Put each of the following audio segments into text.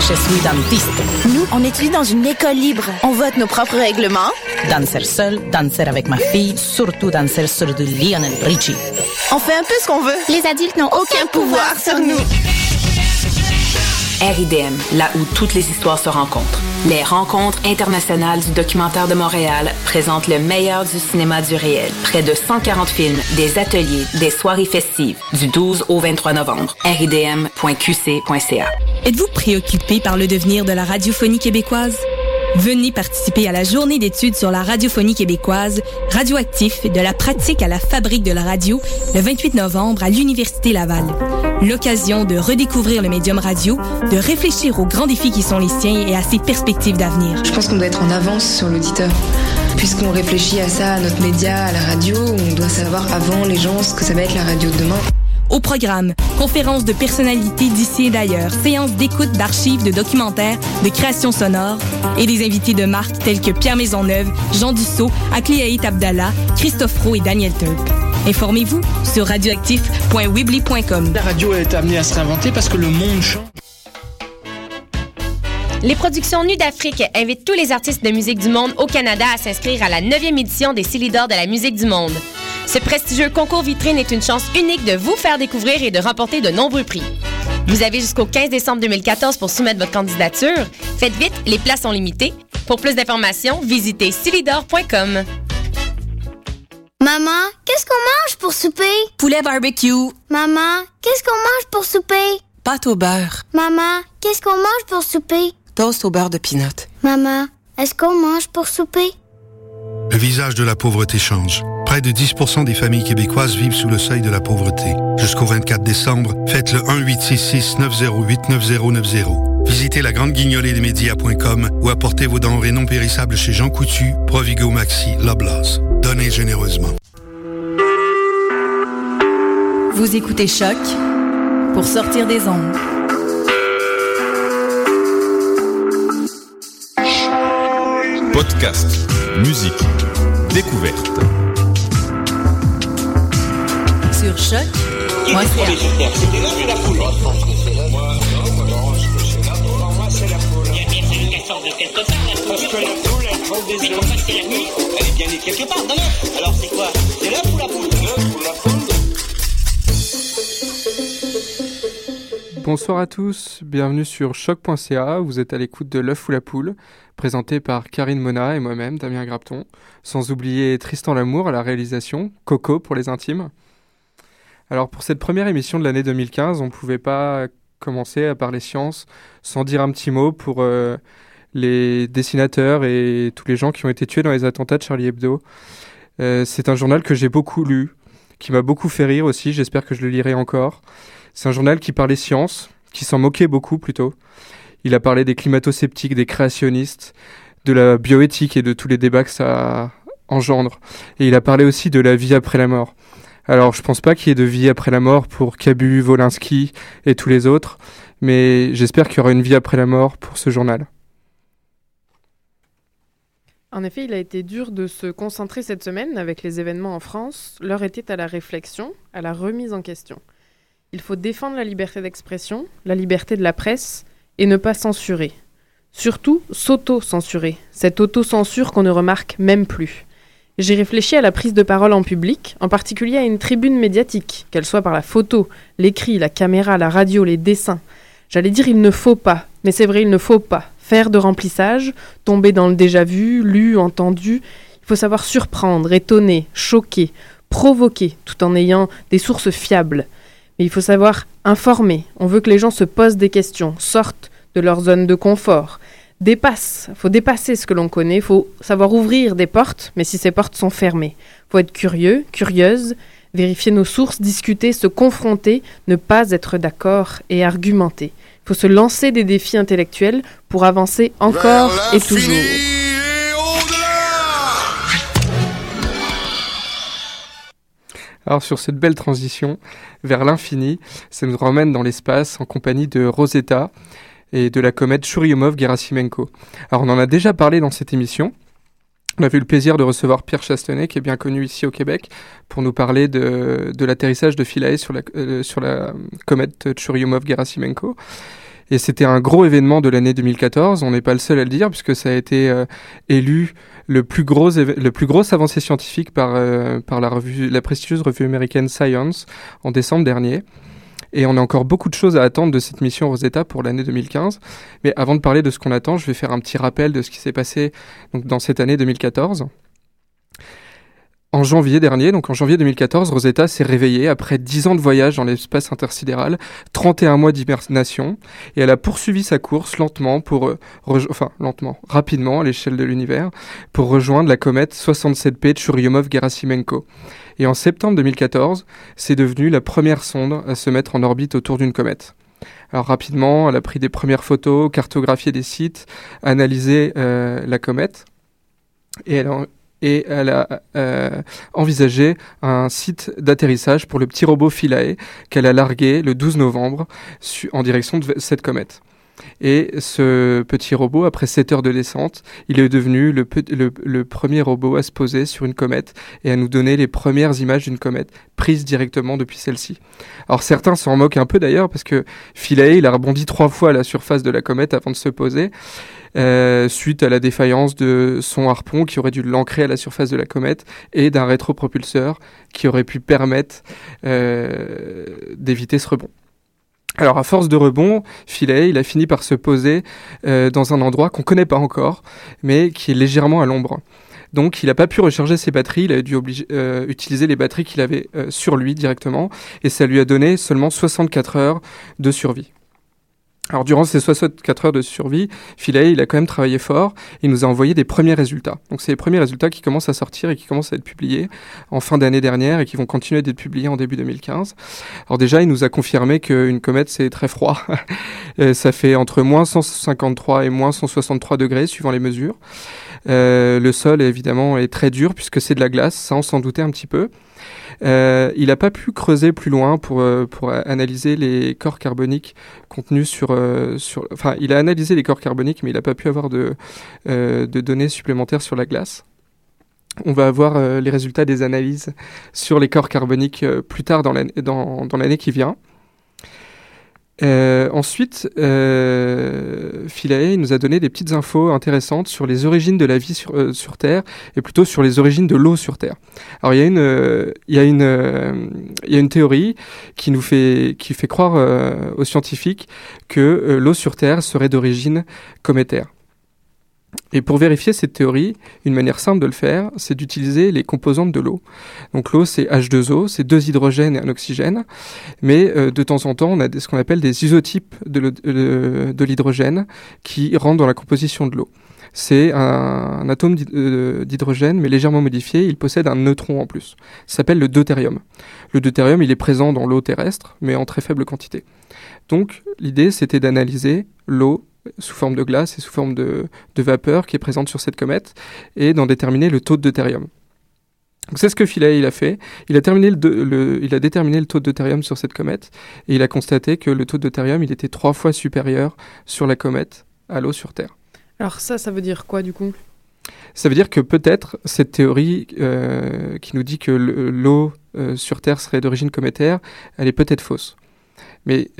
Je suis dentiste. Nous, on étudie dans une école libre. On vote nos propres règlements. Danser seul, danser avec ma fille, surtout danser sur du Lionel Richie. On fait un peu ce qu'on veut. Les adultes n'ont aucun pouvoir sur nous. RIDM, là où toutes les histoires se rencontrent. Les rencontres internationales du documentaire de Montréal présentent le meilleur du cinéma du réel. Près de 140 films, des ateliers, des soirées festives, du 12 au 23 novembre. ridm.qc.ca. Êtes-vous préoccupé par le devenir de la radiophonie québécoise? Venez participer à la journée d'études sur la radiophonie québécoise, radioactif, de la pratique à la fabrique de la radio, le 28 novembre à l'Université Laval. L'occasion de redécouvrir le médium radio, de réfléchir aux grands défis qui sont les siens et à ses perspectives d'avenir. Je pense qu'on doit être en avance sur l'auditeur. Puisqu'on réfléchit à ça, à notre média, à la radio, on doit savoir avant les gens ce que ça va être la radio de demain. Au programme, conférences de personnalités d'ici et d'ailleurs, séances d'écoute, d'archives, de documentaires, de créations sonores et des invités de marque tels que Pierre Maisonneuve, Jean Dussault, Akli Haït Abdallah, Christophe Roux et Daniel Turp. Informez-vous sur radioactif.wibly.com. La radio est amenée à se réinventer parce que le monde change. Les productions Nues d'Afrique invitent tous les artistes de musique du monde au Canada à s'inscrire à la 9e édition des Célidors de la musique du monde. Ce prestigieux concours vitrine est une chance unique de vous faire découvrir et de remporter de nombreux prix. Vous avez jusqu'au 15 décembre 2014 pour soumettre votre candidature. Faites vite, les places sont limitées. Pour plus d'informations, visitez célidors.com. Maman, qu'est-ce qu'on mange pour souper? Poulet barbecue. Maman, qu'est-ce qu'on mange pour souper? Pâte au beurre. Maman, qu'est-ce qu'on mange pour souper? Toast au beurre de peanut. Maman, est-ce qu'on mange pour souper? Le visage de la pauvreté change. Près de 10% des familles québécoises vivent sous le seuil de la pauvreté. Jusqu'au 24 décembre, faites le 1-866-908-9090. Visitez la grande guignolée des médias.com ou apportez vos denrées non périssables chez Jean Coutu, Provigo, Maxi, Loblaws. Donnez généreusement. Vous écoutez Choc pour sortir des ondes. Podcast, musique, découverte. Sur Choc, moi c'est la foule. Il y a bien fallu qu'elle sorte de quelque part. Parce que la foule, elle prend des œufs. Mais c'est la nuit, elle est bien née quelque part. Non, non. Alors c'est quoi? C'est l'œuf ou la poule? L'œuf ou la poule? Bonsoir à tous, bienvenue sur choc.ca. Vous êtes à l'écoute de l'œuf ou la poule, présenté par Karine Mona et moi-même, Damien Grapton. Sans oublier Tristan Lamour à la réalisation, Coco pour les intimes. Alors pour cette première émission de l'année 2015, on ne pouvait pas commencer à parler science sans dire un petit mot pour les dessinateurs et tous les gens qui ont été tués dans les attentats de Charlie Hebdo. C'est un journal que j'ai beaucoup lu, qui m'a beaucoup fait rire aussi, j'espère que je le lirai encore. C'est un journal qui parlait science, qui s'en moquait beaucoup plutôt. Il a parlé des climato-sceptiques, des créationnistes, de la bioéthique et de tous les débats que ça engendre. Et il a parlé aussi de la vie après la mort. Alors, je pense pas qu'il y ait de vie après la mort pour Cabu, Wolinski et tous les autres, mais j'espère qu'il y aura une vie après la mort pour ce journal. En effet, il a été dur de se concentrer cette semaine avec les événements en France. L'heure était à la réflexion, à la remise en question. Il faut défendre la liberté d'expression, la liberté de la presse et ne pas censurer. Surtout, s'auto-censurer. Cette auto-censure qu'on ne remarque même plus. J'ai réfléchi à la prise de parole en public, en particulier à une tribune médiatique, qu'elle soit par la photo, l'écrit, la caméra, la radio, les dessins. J'allais dire il ne faut pas, mais c'est vrai, il ne faut pas faire de remplissage, tomber dans le déjà-vu, lu, entendu. Il faut savoir surprendre, étonner, choquer, provoquer, tout en ayant des sources fiables. Mais il faut savoir informer. On veut que les gens se posent des questions, sortent de leur zone de confort. Faut dépasser ce que l'on connaît, faut savoir ouvrir des portes, mais si ces portes sont fermées. Faut être curieux, curieuse, vérifier nos sources, discuter, se confronter, ne pas être d'accord et argumenter. Faut se lancer des défis intellectuels pour avancer encore et toujours. Alors sur cette belle transition vers l'infini, ça nous ramène dans l'espace en compagnie de Rosetta et de la comète Churyumov-Gerasimenko. Alors on en a déjà parlé dans cette émission. On a eu le plaisir de recevoir Pierre Chastenay, qui est bien connu ici au Québec, pour nous parler de l'atterrissage de Philae sur la comète Churyumov-Gerasimenko. et c'était un gros événement de l'année 2014. On n'est pas le seul à le dire puisque ça a été élu le plus grosse avancée scientifique par la prestigieuse revue américaine Science en décembre dernier. Et on a encore beaucoup de choses à attendre de cette mission Rosetta pour l'année 2015. Mais avant de parler de ce qu'on attend, je vais faire un petit rappel de ce qui s'est passé donc, dans cette année 2014. En janvier dernier, donc en janvier 2014, Rosetta s'est réveillée après 10 ans de voyage dans l'espace intersidéral, 31 mois d'hibernation, et elle a poursuivi sa course lentement rapidement à l'échelle de l'univers, pour rejoindre la comète 67P Churyumov-Gerasimenko. Et en septembre 2014, c'est devenu la première sonde à se mettre en orbite autour d'une comète. Alors rapidement, elle a pris des premières photos, cartographié des sites, analysé la comète, et elle a envisagé un site d'atterrissage pour le petit robot Philae qu'elle a largué le 12 novembre en direction de cette comète. Et ce petit robot, après 7 heures de descente, il est devenu le premier robot à se poser sur une comète et à nous donner les premières images d'une comète prises directement depuis celle-ci. Alors certains s'en moquent un peu d'ailleurs parce que Philae, il a rebondi 3 fois à la surface de la comète avant de se poser, suite à la défaillance de son harpon qui aurait dû l'ancrer à la surface de la comète et d'un rétropropulseur qui aurait pu permettre d'éviter ce rebond. Alors à force de rebond, Philae, il a fini par se poser dans un endroit qu'on ne connaît pas encore, mais qui est légèrement à l'ombre. Donc il n'a pas pu recharger ses batteries, il a dû utiliser les batteries qu'il avait sur lui directement, et ça lui a donné seulement 64 heures de survie. Alors durant ces 64 heures de survie, Philae, il a quand même travaillé fort, il nous a envoyé des premiers résultats. Donc c'est les premiers résultats qui commencent à sortir et qui commencent à être publiés en fin d'année dernière et qui vont continuer d'être publiés en début 2015. Alors déjà, il nous a confirmé qu'une comète, c'est très froid. Ça fait entre moins 153 et moins 163 degrés suivant les mesures. Le sol, évidemment, est très dur puisque c'est de la glace, ça on s'en doutait un petit peu. Il n'a pas pu creuser plus loin pour analyser les corps carboniques contenus sur il a analysé les corps carboniques, mais il n'a pas pu avoir de données supplémentaires sur la glace. On va avoir les résultats des analyses sur les corps carboniques plus tard dans l'année qui vient. Ensuite, Philae nous a donné des petites infos intéressantes sur les origines de la vie sur Terre et plutôt sur les origines de l'eau sur Terre. Alors il y a une théorie qui fait croire aux scientifiques que l'eau sur Terre serait d'origine cométaire. Et pour vérifier cette théorie, une manière simple de le faire, c'est d'utiliser les composantes de l'eau. Donc l'eau, c'est H2O, c'est 2 hydrogènes et 1 oxygène, mais de temps en temps, on a ce qu'on appelle des isotypes de l'hydrogène qui rentrent dans la composition de l'eau. C'est un atome d'hydrogène, mais légèrement modifié, il possède un neutron en plus. Ça s'appelle le deutérium. Le deutérium, il est présent dans l'eau terrestre, mais en très faible quantité. Donc l'idée, c'était d'analyser l'eau sous forme de glace et sous forme de vapeur qui est présente sur cette comète, et d'en déterminer le taux de deutérium. Donc c'est ce que Philae il a fait. Il a déterminé le taux de deutérium sur cette comète, et il a constaté que le taux de deutérium il était 3 fois supérieur sur la comète à l'eau sur Terre. Alors ça veut dire quoi du coup ? Ça veut dire que peut-être cette théorie qui nous dit que l'eau sur Terre serait d'origine cométaire, elle est peut-être fausse. Mais...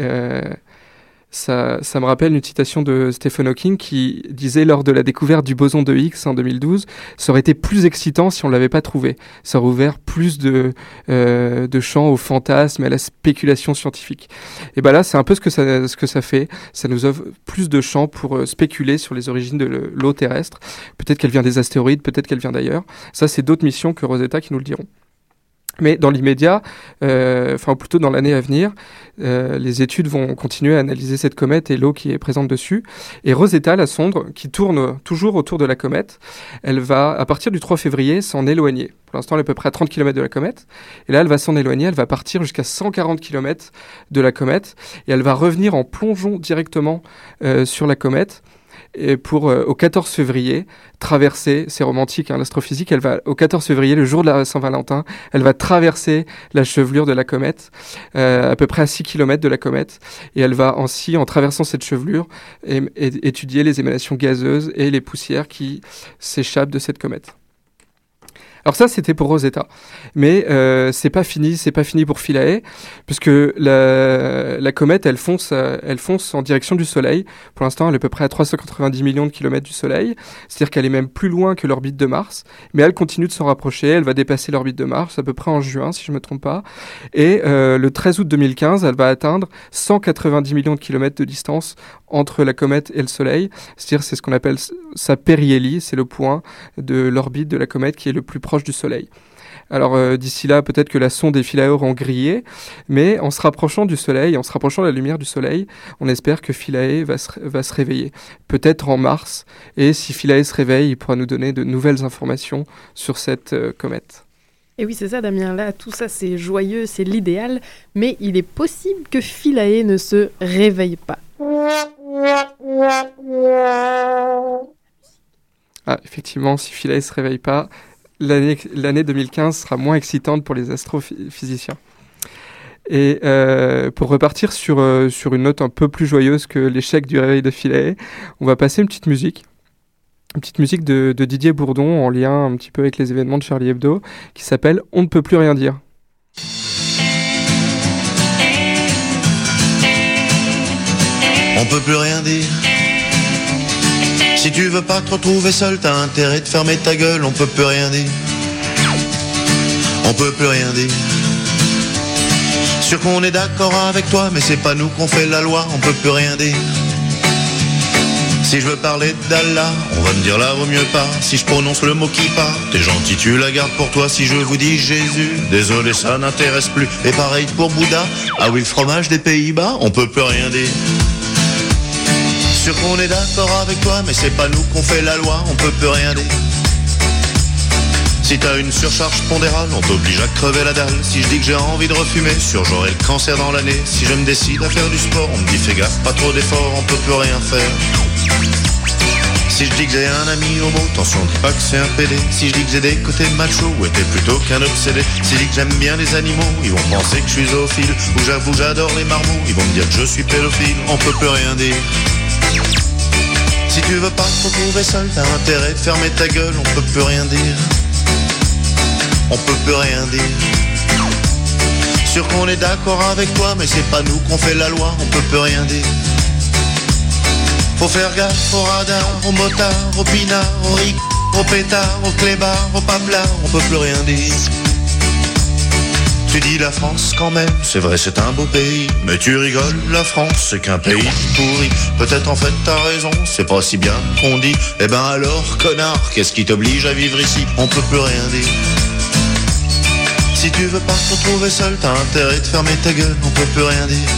Ça me rappelle une citation de Stephen Hawking qui disait lors de la découverte du boson de Higgs en 2012, ça aurait été plus excitant si on ne l'avait pas trouvé. Ça aurait ouvert plus de champs aux fantasmes et à la spéculation scientifique. Et bien là, c'est un peu ce que ça fait. Ça nous offre plus de champs pour spéculer sur les origines de l'eau terrestre. Peut-être qu'elle vient des astéroïdes, peut-être qu'elle vient d'ailleurs. Ça, c'est d'autres missions que Rosetta qui nous le diront. Mais dans l'immédiat, plutôt dans l'année à venir, les études vont continuer à analyser cette comète et l'eau qui est présente dessus. Et Rosetta, la sonde, qui tourne toujours autour de la comète, elle va, à partir du 3 février, s'en éloigner. Pour l'instant, elle est à peu près à 30 km de la comète. Et là, elle va s'en éloigner, elle va partir jusqu'à 140 km de la comète. Et elle va revenir en plongeon directement sur la comète. Et pour, au 14 février, traverser, c'est romantique, hein, l'astrophysique, elle va, au 14 février, le jour de la Saint-Valentin, elle va traverser la chevelure de la comète, à peu près à 6 km de la comète, et elle va en traversant cette chevelure, étudier les émanations gazeuses et les poussières qui s'échappent de cette comète. Alors ça, c'était pour Rosetta. Mais c'est pas fini pour Philae, puisque la comète, elle fonce en direction du Soleil. Pour l'instant, elle est à peu près à 390 millions de kilomètres du Soleil. C'est-à-dire qu'elle est même plus loin que l'orbite de Mars. Mais elle continue de s'en rapprocher. Elle va dépasser l'orbite de Mars à peu près en juin, si je ne me trompe pas. Et le 13 août 2015, elle va atteindre 190 millions de kilomètres de distance entre la comète et le Soleil. C'est-à-dire, c'est ce qu'on appelle sa périhélie. C'est le point de l'orbite de la comète qui est le plus proche du Soleil. Alors d'ici là, peut-être que la sonde et Philae auront grillé, mais en se rapprochant du Soleil, en se rapprochant de la lumière du Soleil, on espère que Philae va se réveiller, peut-être en mars, et si Philae se réveille, il pourra nous donner de nouvelles informations sur cette comète. Et oui, c'est ça, Damien, là, tout ça, c'est joyeux, c'est l'idéal, mais il est possible que Philae ne se réveille pas. Ah, effectivement, si Philae ne se réveille pas, l'année 2015 sera moins excitante pour les astrophysiciens. Et pour repartir sur une note un peu plus joyeuse que l'échec du réveil de Philae, on va passer une petite musique de Didier Bourdon en lien un petit peu avec les événements de Charlie Hebdo, qui s'appelle « On ne peut plus rien dire ». On peut plus rien dire. Si tu veux pas te retrouver seul, t'as intérêt de fermer ta gueule, on peut plus rien dire. On peut plus rien dire. Sûr qu'on est d'accord avec toi, mais c'est pas nous qu'on fait la loi, on peut plus rien dire. Si je veux parler d'Allah, on va me dire là vaut mieux pas. Si je prononce le mot qui part, t'es gentil, tu la gardes pour toi. Si je vous dis Jésus, désolé, ça n'intéresse plus. Et pareil pour Bouddha, ah oui, le fromage des Pays-Bas, on peut plus rien dire. Sûr qu'on est d'accord avec toi, mais c'est pas nous qu'on fait la loi, on peut plus rien dire. Si t'as une surcharge pondérale, on t'oblige à crever la dalle. Si je dis que j'ai envie de refumer, sûr j'aurai le cancer dans l'année. Si je me décide à faire du sport, on me dit fais gaffe, pas trop d'efforts, on peut plus rien faire. Si je dis que j'ai un ami homo, attention, dis pas que c'est un pédé. Si je dis que j'ai des côtés macho, ouais t'es plutôt qu'un obsédé. Si je dis que j'aime bien les animaux, ils vont penser que je suis zoophile. Ou j'avoue j'adore les marmots, ils vont me dire que je suis pédophile, on peut plus rien dire. Si tu veux pas te retrouver seul, t'as intérêt de fermer ta gueule, on peut plus rien dire. On peut plus rien dire. Sûr qu'on est d'accord avec toi, mais c'est pas nous qu'on fait la loi, on peut plus rien dire. Faut faire gaffe au radar, au motard, au pinard, au ric, au pétard, au clébard, au paplard, on peut plus rien dire. Tu dis la France quand même, c'est vrai c'est un beau pays, mais tu rigoles, la France c'est qu'un pays pourri. Peut-être en fait t'as raison, c'est pas si bien qu'on dit. Eh ben alors connard, qu'est-ce qui t'oblige à vivre ici? On peut plus rien dire. Si tu veux pas te retrouver seul, t'as intérêt de fermer ta gueule, on peut plus rien dire.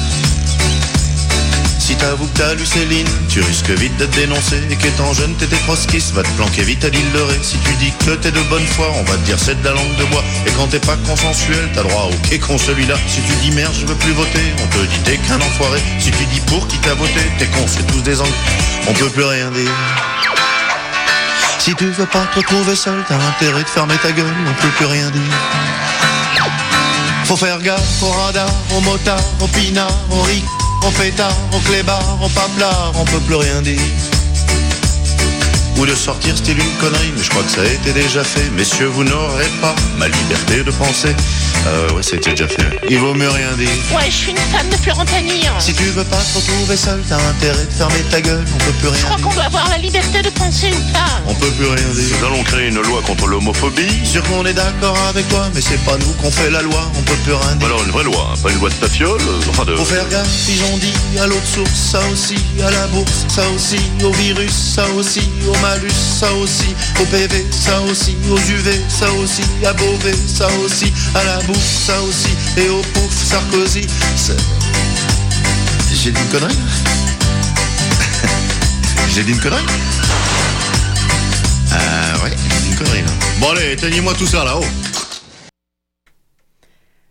Si t'avoues que t'as lu Céline, tu risques vite d'être dénoncé. Et qu'étant jeune t'étais prosquisse, va te planquer vite à l'île de Ré. Si tu dis que t'es de bonne foi, on va te dire c'est de la langue de bois. Et quand t'es pas consensuel, t'as droit au quai con celui-là. Si tu dis merde, je veux plus voter, on te dit t'es qu'un enfoiré. Si tu dis pour qui t'as voté, t'es con, c'est tous des angles, on peut plus rien dire. Si tu veux pas te retrouver seul, t'as intérêt de fermer ta gueule, on peut plus rien dire. Faut faire gaffe au radar, au motard, au pinard, au ric, au pétard, au clébard, au paplard, on peut plus rien dire. Ou de sortir style une connerie, mais je crois que ça a été déjà fait. Messieurs, vous n'aurez pas ma liberté de penser. Ouais, c'était déjà fait. Il vaut mieux rien dire. Ouais, je suis une femme de Florentanie. Si tu veux pas te retrouver seule, t'as intérêt de fermer ta gueule, on peut plus rien dire. Je crois qu'on doit avoir la liberté de penser ou pas. On peut plus rien dire. Nous allons créer une loi contre l'homophobie. Sûr qu'on est d'accord avec toi, mais c'est pas nous qu'on fait la loi, on peut plus rien dire. Alors une vraie loi, hein, pas une loi de tafiole, enfin de... Faut faire gaffe, pigeon dit, à l'eau de source, ça aussi, à la bourse, ça aussi, au virus, ça aussi, au malus, ça aussi, au PV, ça aussi, aux UV, ça aussi, à Beauvais, ça aussi, à la bourse, ça aussi, et au pouf, Sarkozy, c'est... J'ai dit une connerie. J'ai dit une connerie. Ouais, j'ai dit une connerie, là. Bon allez, éteignez-moi tout ça, là-haut.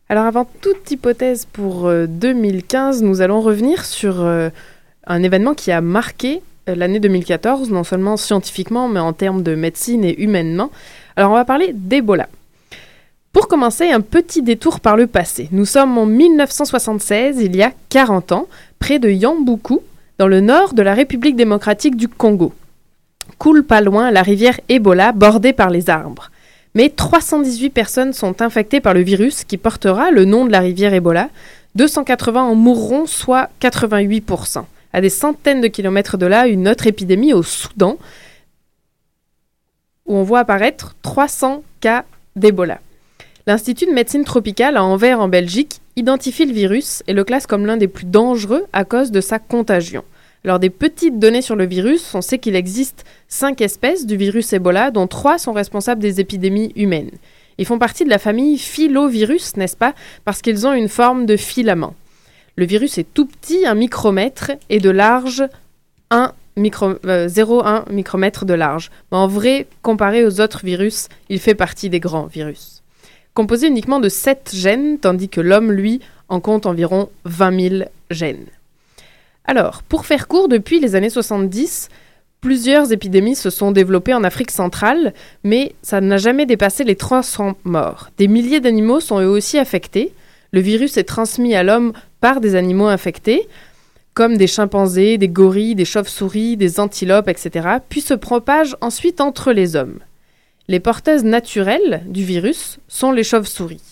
Alors avant toute hypothèse pour 2015, nous allons revenir sur un événement qui a marqué l'année 2014, non seulement scientifiquement, mais en termes de médecine et humainement. Alors on va parler d'Ebola. Pour commencer, un petit détour par le passé. Nous sommes en 1976, il y a 40 ans, près de Yamboukou, dans le nord de la République démocratique du Congo. Coule pas loin la rivière Ebola bordée par les arbres. mais 318 personnes sont infectées par le virus qui portera le nom de la rivière Ebola. 280 en mourront, soit 88%. À des centaines de kilomètres de là, une autre épidémie au Soudan, où on voit apparaître 300 cas d'Ebola. L'Institut de médecine tropicale à Anvers, en Belgique, identifie le virus et le classe comme l'un des plus dangereux à cause de sa contagion. Alors, des petites données sur le virus, on sait qu'il existe 5 espèces du virus Ebola, dont 3 sont responsables des épidémies humaines. Ils font partie de la famille Philovirus, n'est-ce pas, parce qu'ils ont une forme de filament. Le virus est tout petit, 1 micromètre, et de large, 0,1 micromètre de large. Mais en vrai, comparé aux autres virus, il fait partie des grands virus. Composé uniquement de 7 gènes, tandis que l'homme, lui, en compte environ 20 000 gènes. Alors, pour faire court, depuis les années 70, plusieurs épidémies se sont développées en Afrique centrale, mais ça n'a jamais dépassé les 300 morts. Des milliers d'animaux sont eux aussi affectés. Le virus est transmis à l'homme par des animaux infectés, comme des chimpanzés, des gorilles, des chauves-souris, des antilopes, etc., puis se propage ensuite entre les hommes. Les porteuses naturelles du virus sont les chauves-souris.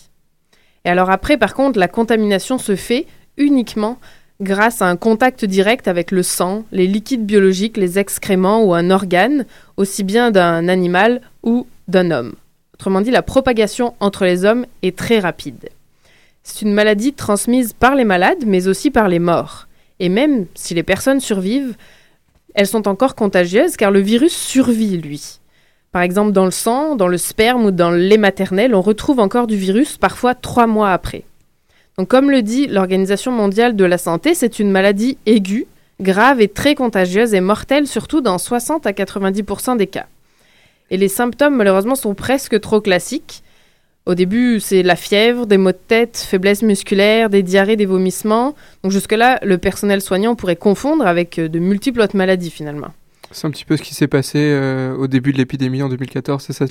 Et alors après, par contre, la contamination se fait uniquement grâce à un contact direct avec le sang, les liquides biologiques, les excréments ou un organe, aussi bien d'un animal ou d'un homme. Autrement dit, la propagation entre les hommes est très rapide. C'est une maladie transmise par les malades, mais aussi par les morts. Et même si les personnes survivent, elles sont encore contagieuses car le virus survit, lui. Par exemple, dans le sang, dans le sperme ou dans le lait maternel, on retrouve encore du virus, parfois 3 mois après. Donc, comme le dit l'Organisation mondiale de la santé, c'est une maladie aiguë, grave et très contagieuse et mortelle, surtout dans 60 à 90% des cas. Et les symptômes, malheureusement, sont presque trop classiques. Au début, c'est la fièvre, des maux de tête, faiblesse musculaire, des diarrhées, des vomissements. Donc jusque-là, le personnel soignant pourrait confondre avec de multiples autres maladies, finalement. C'est un petit peu ce qui s'est passé au début de l'épidémie en 2014. C'est ça,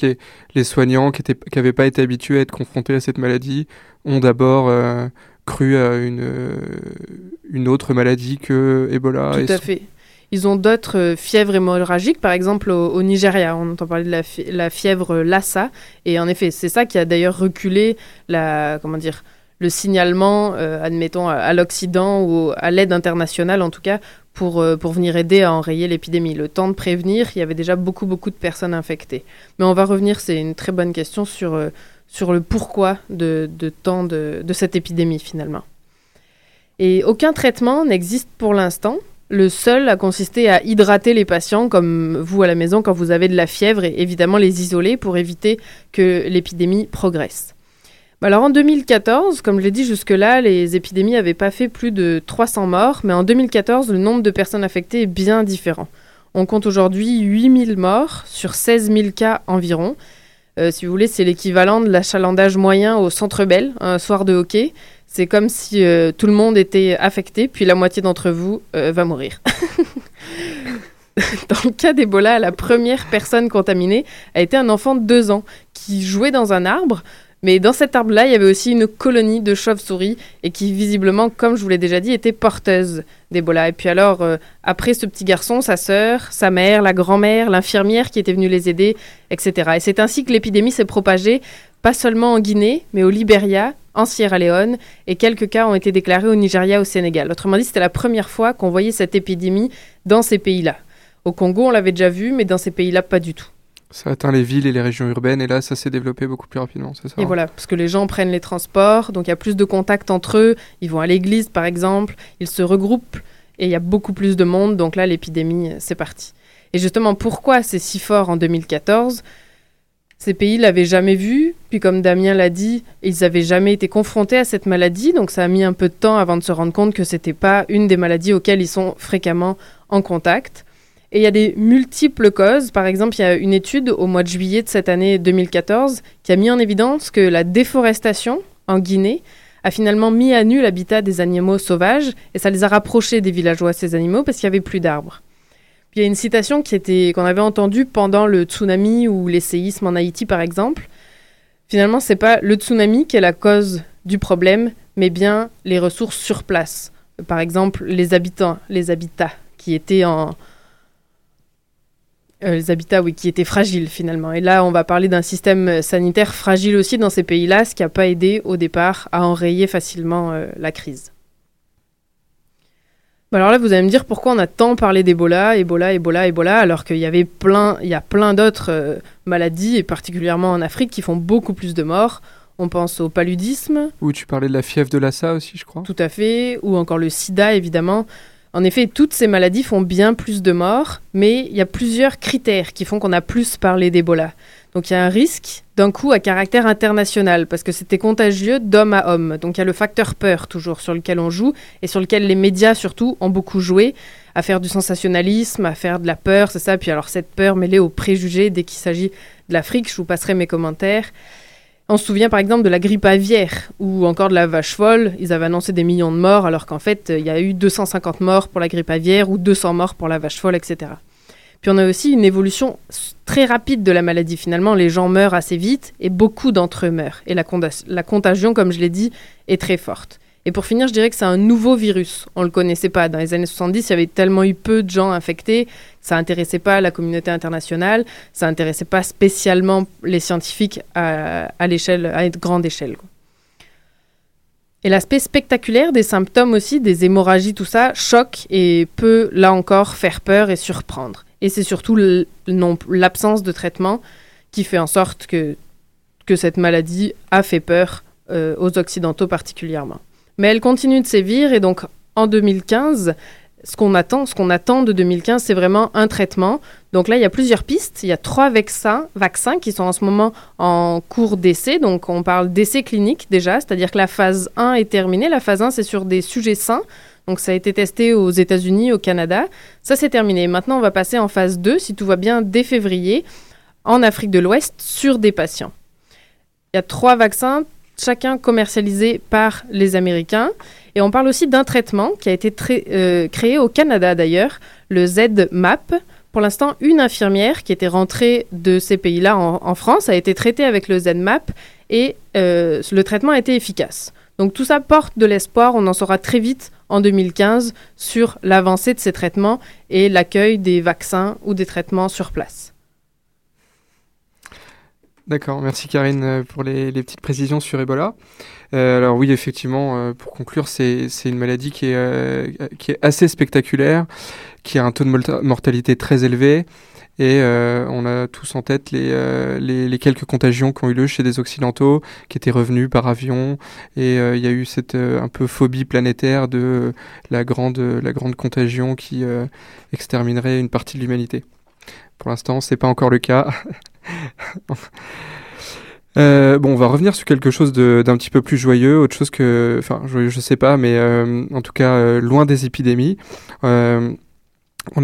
les soignants qui n'avaient pas été habitués à être confrontés à cette maladie ont d'abord cru à une autre maladie que Ebola. Tout à fait. Ils ont d'autres fièvres hémorragiques, par exemple au Nigeria. On entend parler de la fièvre Lassa. Et en effet, c'est ça qui a d'ailleurs reculé le signalement, admettons, à l'Occident ou à l'aide internationale, en tout cas, pour venir aider à enrayer l'épidémie. Le temps de prévenir, il y avait déjà beaucoup, beaucoup de personnes infectées. Mais on va revenir, c'est une très bonne question, sur le pourquoi de cette épidémie, finalement. Et aucun traitement n'existe pour l'instant. Le seul a consisté à hydrater les patients, comme vous à la maison, quand vous avez de la fièvre, et évidemment les isoler pour éviter que l'épidémie progresse. Alors en 2014, comme je l'ai dit jusque-là, les épidémies n'avaient pas fait plus de 300 morts, mais en 2014, le nombre de personnes affectées est bien différent. On compte aujourd'hui 8000 morts sur 16 000 cas environ. Si vous voulez, c'est l'équivalent de l'achalandage moyen au Centre Bell, un soir de hockey. C'est comme si tout le monde était affecté, puis la moitié d'entre vous va mourir. Dans le cas d'Ebola, la première personne contaminée a été un enfant de 2 ans qui jouait dans un arbre. Mais dans cet arbre-là, il y avait aussi une colonie de chauves-souris et qui, visiblement, comme je vous l'ai déjà dit, était porteuse d'Ebola. Et puis alors, après ce petit garçon, sa sœur, sa mère, la grand-mère, l'infirmière qui était venue les aider, etc. Et c'est ainsi que l'épidémie s'est propagée, pas seulement en Guinée, mais au Libéria, en Sierra Leone, et quelques cas ont été déclarés au Nigeria, au Sénégal. Autrement dit, c'était la première fois qu'on voyait cette épidémie dans ces pays-là. Au Congo, on l'avait déjà vu, mais dans ces pays-là, pas du tout. Ça atteint les villes et les régions urbaines, et là, ça s'est développé beaucoup plus rapidement, c'est ça? Et voilà, parce que les gens prennent les transports, donc il y a plus de contacts entre eux, ils vont à l'église, par exemple, ils se regroupent, et il y a beaucoup plus de monde, donc là, l'épidémie, c'est parti. Et justement, pourquoi c'est si fort en 2014? Ces pays ne l'avaient jamais vu, puis comme Damien l'a dit, ils n'avaient jamais été confrontés à cette maladie, donc ça a mis un peu de temps avant de se rendre compte que ce n'était pas une des maladies auxquelles ils sont fréquemment en contact. Et il y a des multiples causes. Par exemple, il y a une étude au mois de juillet de cette année 2014 qui a mis en évidence que la déforestation en Guinée a finalement mis à nu l'habitat des animaux sauvages et ça les a rapprochés des villageois, ces animaux, parce qu'il n'y avait plus d'arbres. Puis il y a une citation qu'on avait entendue pendant le tsunami ou les séismes en Haïti, par exemple. Finalement, ce n'est pas le tsunami qui est la cause du problème, mais bien les ressources sur place. Par exemple, les habitats qui étaient en Les habitats, oui, qui étaient fragiles finalement. Et là, on va parler d'un système sanitaire fragile aussi dans ces pays-là, ce qui n'a pas aidé au départ à enrayer facilement la crise. Alors là, vous allez me dire pourquoi on a tant parlé d'Ebola, Ebola, alors qu'il y avait plein d'autres maladies, et particulièrement en Afrique, qui font beaucoup plus de morts. On pense au paludisme. Ou tu parlais de la fièvre de Lassa aussi, je crois. Tout à fait, ou encore le sida, évidemment. En effet, toutes ces maladies font bien plus de morts, mais il y a plusieurs critères qui font qu'on a plus parlé d'Ebola. Donc il y a un risque, d'un coup, à caractère international, parce que c'était contagieux d'homme à homme. Donc il y a le facteur peur, toujours, sur lequel on joue, et sur lequel les médias, surtout, ont beaucoup joué, à faire du sensationnalisme, à faire de la peur, c'est ça. Puis alors cette peur mêlée aux préjugés, dès qu'il s'agit de l'Afrique, je vous passerai mes commentaires. On se souvient par exemple de la grippe aviaire ou encore de la vache folle. Ils avaient annoncé des millions de morts alors qu'en fait, il y a eu 250 morts pour la grippe aviaire ou 200 morts pour la vache folle, etc. Puis on a aussi une évolution très rapide de la maladie. Finalement, les gens meurent assez vite et beaucoup d'entre eux meurent. Et la contagion, comme je l'ai dit, est très forte. Et pour finir, je dirais que c'est un nouveau virus. On ne le connaissait pas. Dans les années 70, il y avait tellement eu peu de gens infectés, ça n'intéressait pas la communauté internationale, ça n'intéressait pas spécialement les scientifiques à grande échelle. Et l'aspect spectaculaire des symptômes aussi, des hémorragies, tout ça, choque et peut, là encore, faire peur et surprendre. Et c'est surtout l'absence de traitement qui fait en sorte que cette maladie a fait peur aux Occidentaux particulièrement. Mais elle continue de sévir et donc en 2015, ce qu'on attend de 2015, c'est vraiment un traitement. Donc là, il y a plusieurs pistes. Il y a 3 vaccins qui sont en ce moment en cours d'essai. Donc on parle d'essai clinique déjà, c'est-à-dire que la phase 1 est terminée. La phase 1, c'est sur des sujets sains. Donc ça a été testé aux États-Unis, au Canada. Ça, c'est terminé. Maintenant, on va passer en phase 2, si tout va bien, dès février, en Afrique de l'Ouest, sur des patients. Il y a 3 vaccins, chacun commercialisé par les Américains. Et on parle aussi d'un traitement qui a été créé au Canada d'ailleurs, le ZMAP. Pour l'instant, une infirmière qui était rentrée de ces pays-là en France a été traitée avec le ZMAP et le traitement a été efficace. Donc tout ça porte de l'espoir, on en saura très vite en 2015 sur l'avancée de ces traitements et l'accueil des vaccins ou des traitements sur place. D'accord, merci Karine pour les petites précisions sur Ebola. Alors oui, effectivement, pour conclure, c'est une maladie qui est assez spectaculaire, qui a un taux de mortalité très élevé, et on a tous en tête les quelques contagions qui ont eu lieu chez des Occidentaux, qui étaient revenus par avion, et il y a eu cette un peu phobie planétaire de la grande contagion qui exterminerait une partie de l'humanité. Pour l'instant, c'est pas encore le cas. On va revenir sur quelque chose d'un petit peu plus joyeux, autre chose que, enfin, je sais pas, mais en tout cas loin des épidémies. On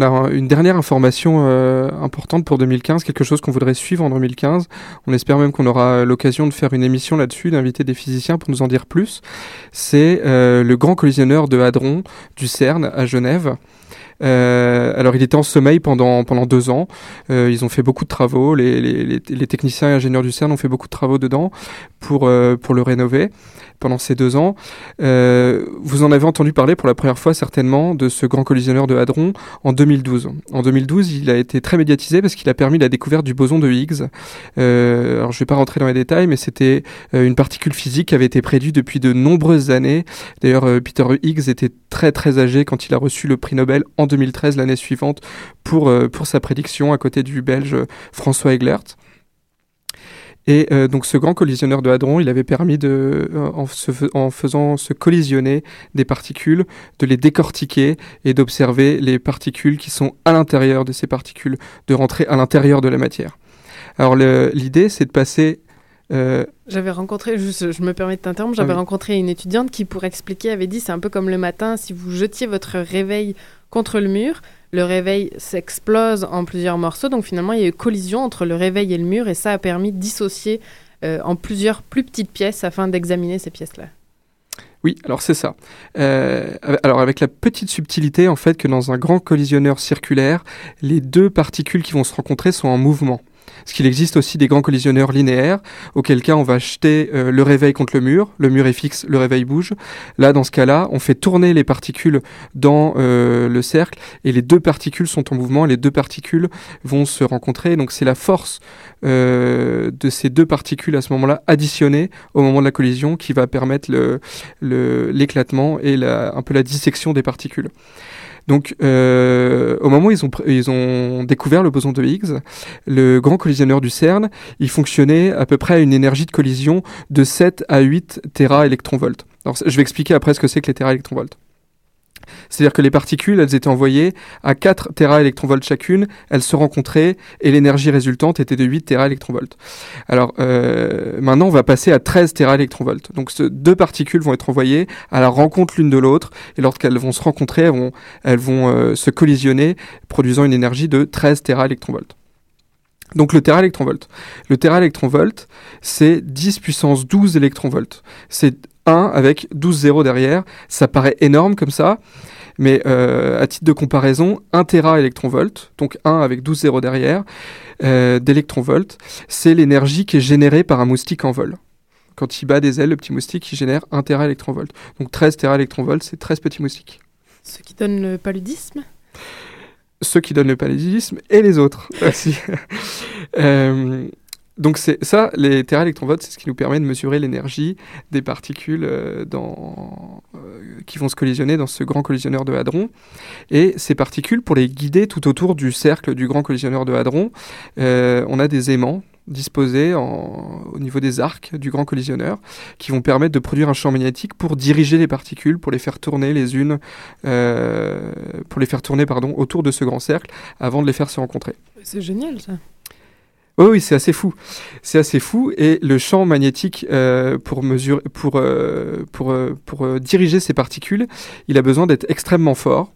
a une dernière information importante pour 2015, quelque chose qu'on voudrait suivre en 2015. On espère même qu'on aura l'occasion de faire une émission là-dessus, d'inviter des physiciens pour nous en dire plus. C'est le grand collisionneur de hadrons du CERN à Genève. Alors il était en sommeil pendant 2 ans. Ils ont fait beaucoup de travaux. Les techniciens et ingénieurs du CERN ont fait beaucoup de travaux dedans pour le rénover pendant ces 2 ans. Vous en avez entendu parler pour la première fois certainement de ce grand collisionneur de hadrons en 2012. En 2012, il a été très médiatisé parce qu'il a permis la découverte du boson de Higgs. Alors je ne vais pas rentrer dans les détails, mais c'était une particule physique qui avait été prédite depuis de nombreuses années. D'ailleurs, Peter Higgs était très très âgé quand il a reçu le prix Nobel en 2013, l'année suivante, pour sa prédiction à côté du Belge François Eglert. Et donc ce grand collisionneur de hadrons, il avait permis en faisant se collisionner des particules, de les décortiquer et d'observer les particules qui sont à l'intérieur de ces particules, de rentrer à l'intérieur de la matière. Alors l'idée, c'est de passer... J'avais rencontré une étudiante qui, pour expliquer, avait dit c'est un peu comme le matin, si vous jetiez votre réveil contre le mur, le réveil s'explose en plusieurs morceaux. Donc finalement, il y a eu collision entre le réveil et le mur et ça a permis de dissocier en plusieurs plus petites pièces afin d'examiner ces pièces-là. Oui, alors c'est ça. Alors avec la petite subtilité en fait que dans un grand collisionneur circulaire, les 2 particules qui vont se rencontrer sont en mouvement. Parce qu'il existe aussi des grands collisionneurs linéaires, auquel cas on va jeter le réveil contre le mur est fixe, le réveil bouge. Là, dans ce cas-là, on fait tourner les particules dans le cercle et les deux particules sont en mouvement, les deux particules vont se rencontrer. Donc c'est la force de ces deux particules à ce moment-là, additionnées au moment de la collision, qui va permettre l'éclatement et un peu la dissection des particules. Donc, au moment où ils ont découvert le boson de Higgs, le grand collisionneur du CERN, il fonctionnait à peu près à une énergie de collision de 7 à 8 téraélectronvolts. Alors, je vais expliquer après ce que c'est que les téraélectronvolts. C'est-à-dire que les particules, elles étaient envoyées à 4 téraélectronvolts chacune, elles se rencontraient et l'énergie résultante était de 8 téraélectronvolts. Alors maintenant, on va passer à 13 téraélectronvolts. Donc deux particules vont être envoyées à la rencontre l'une de l'autre et lorsqu'elles vont se rencontrer, elles vont se collisionner, produisant une énergie de 13 téraélectronvolts. Donc le téraélectronvolt. Le téraélectronvolt, c'est 10 puissance 12 électronvolts. C'est 1 avec 12 zéros derrière, ça paraît énorme comme ça, mais à titre de comparaison, 1 téraélectronvolt, donc 1 avec 12 zéros derrière, d'électronvolts, c'est l'énergie qui est générée par un moustique en vol. Quand il bat des ailes, le petit moustique, il génère 1 téraélectronvolt. Donc 13 téraélectronvolts, c'est 13 petits moustiques. Ce qui donne le paludisme ? Ceux qui donnent le paludisme et les autres aussi. Donc les téraélectronvolts, c'est ce qui nous permet de mesurer l'énergie des particules qui vont se collisionner dans ce grand collisionneur de hadron. Et ces particules, pour les guider tout autour du cercle du grand collisionneur de hadron, on a des aimants disposés au niveau des arcs du grand collisionneur qui vont permettre de produire un champ magnétique pour diriger les particules, pour les faire tourner autour de ce grand cercle avant de les faire se rencontrer. C'est génial ça. Oh oui, c'est assez fou. C'est assez fou et le champ magnétique pour diriger ces particules, il a besoin d'être extrêmement fort.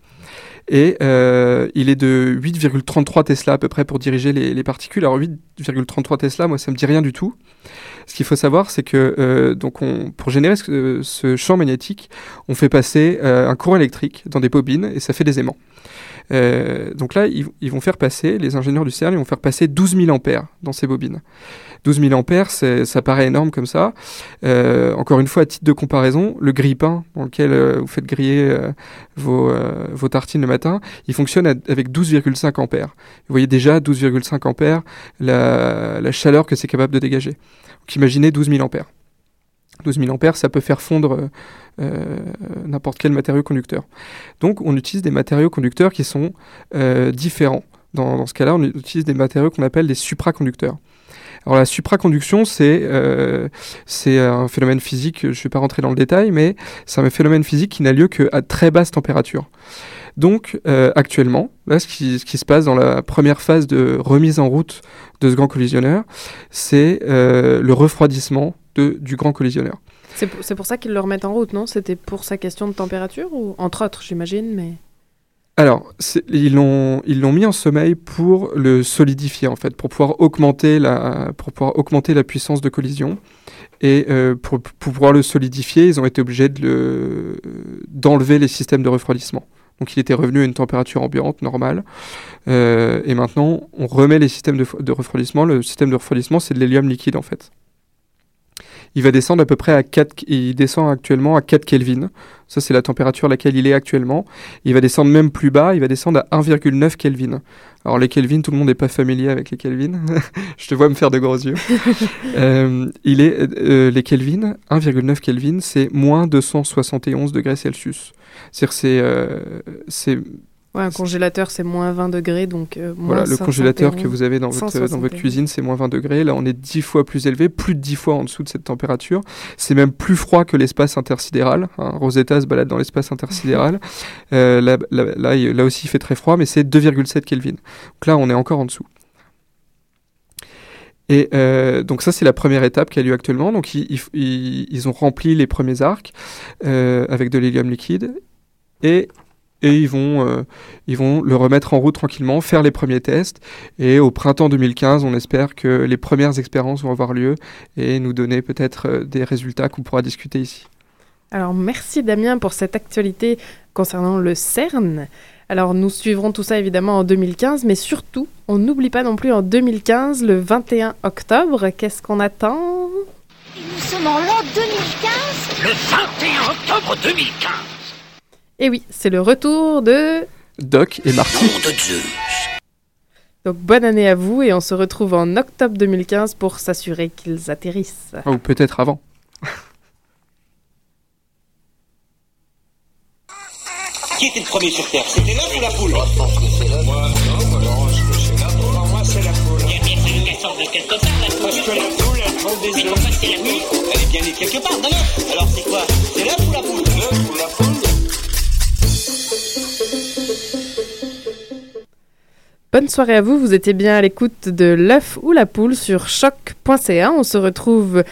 Et il est de 8,33 Tesla à peu près pour diriger les particules. Alors 8,33 Tesla, moi ça me dit rien du tout. Ce qu'il faut savoir, c'est que pour générer ce champ magnétique, on fait passer un courant électrique dans des bobines et ça fait des aimants. Donc là, les ingénieurs du CERN, ils vont faire passer 12 000 ampères dans ces bobines. 12 000 ampères, ça paraît énorme comme ça. Encore une fois, à titre de comparaison, le grille-pain dans lequel vous faites griller vos tartines le matin, il fonctionne avec 12,5 ampères. Vous voyez déjà 12,5 ampères, la chaleur que c'est capable de dégager. Donc imaginez 12 000 ampères. 12 000 ampères, ça peut faire fondre n'importe quel matériau conducteur. Donc on utilise des matériaux conducteurs qui sont différents. Dans ce cas-là, on utilise des matériaux qu'on appelle des supraconducteurs. Alors la supraconduction, c'est un phénomène physique, je ne vais pas rentrer dans le détail, mais c'est un phénomène physique qui n'a lieu qu'à très basse température. Donc actuellement, là, ce qui se passe dans la première phase de remise en route de ce grand collisionneur, c'est le refroidissement du grand collisionneur. C'est pour ça qu'ils le remettent en route, non ? C'était pour sa question de température ou entre autres, j'imagine, mais... Alors, ils l'ont mis en sommeil pour le solidifier en fait, pour pouvoir augmenter la puissance de collision et pour pouvoir le solidifier, ils ont été obligés d'enlever les systèmes de refroidissement. Donc il était revenu à une température ambiante normale et maintenant on remet les systèmes de refroidissement. Le système de refroidissement, c'est de l'hélium liquide en fait. Il va descendre à peu près il descend actuellement à 4 Kelvin. Ça, c'est la température à laquelle il est actuellement. Il va descendre même plus bas, il va descendre à 1,9 Kelvin. Alors les Kelvin, tout le monde n'est pas familier avec les Kelvin. Je te vois me faire de gros yeux. Les Kelvin, 1,9 Kelvin, c'est moins 271 degrés Celsius. C'est-à-dire que c'est... Ouais, un congélateur, c'est moins 20 degrés, donc moins 171. Voilà, le congélateur que vous avez dans votre cuisine, c'est moins 20 degrés. Là, on est 10 fois plus élevé, plus de 10 fois en dessous de cette température. C'est même plus froid que l'espace intersidéral. Hein. Rosetta se balade dans l'espace intersidéral. Là aussi, il fait très froid, mais c'est 2,7 Kelvin. Donc là, on est encore en dessous. Et donc ça, c'est la première étape qui a lieu actuellement. Donc ils ont rempli les premiers arcs avec de l'hélium liquide. Et ils vont le remettre en route tranquillement, faire les premiers tests. Et au printemps 2015, on espère que les premières expériences vont avoir lieu et nous donner peut-être des résultats qu'on pourra discuter ici. Alors merci Damien pour cette actualité concernant le CERN. Alors nous suivrons tout ça évidemment en 2015, mais surtout, on n'oublie pas non plus en 2015, le 21 octobre, qu'est-ce qu'on attend ? Nous sommes en l'an 2015 ? Le 21 octobre 2015 ! Et oui, c'est le retour de... Doc et Marty. Donc bonne année à vous et on se retrouve en octobre 2015 pour s'assurer qu'ils atterrissent. Ou peut-être avant. Qui était le premier sur Terre ? C'était l'œuf ou la poule ? Moi, je pense que c'est l'œuf. Moi, non, c'est l'œuf. Pour moi, c'est la poule. Il y a bien fallu qu'elle sorte de quelque part, la poule. Parce que la poule, elle prend des œufs. Mais pourquoi c'est la poule ? Elle est bien née quelque part, dans l'œuf. Alors c'est quoi ? C'est l'œuf ou la poule ? L'œuf ou la poule ? Bonne soirée à vous, vous étiez bien à l'écoute de l'œuf ou la poule sur choc.ca. On se retrouve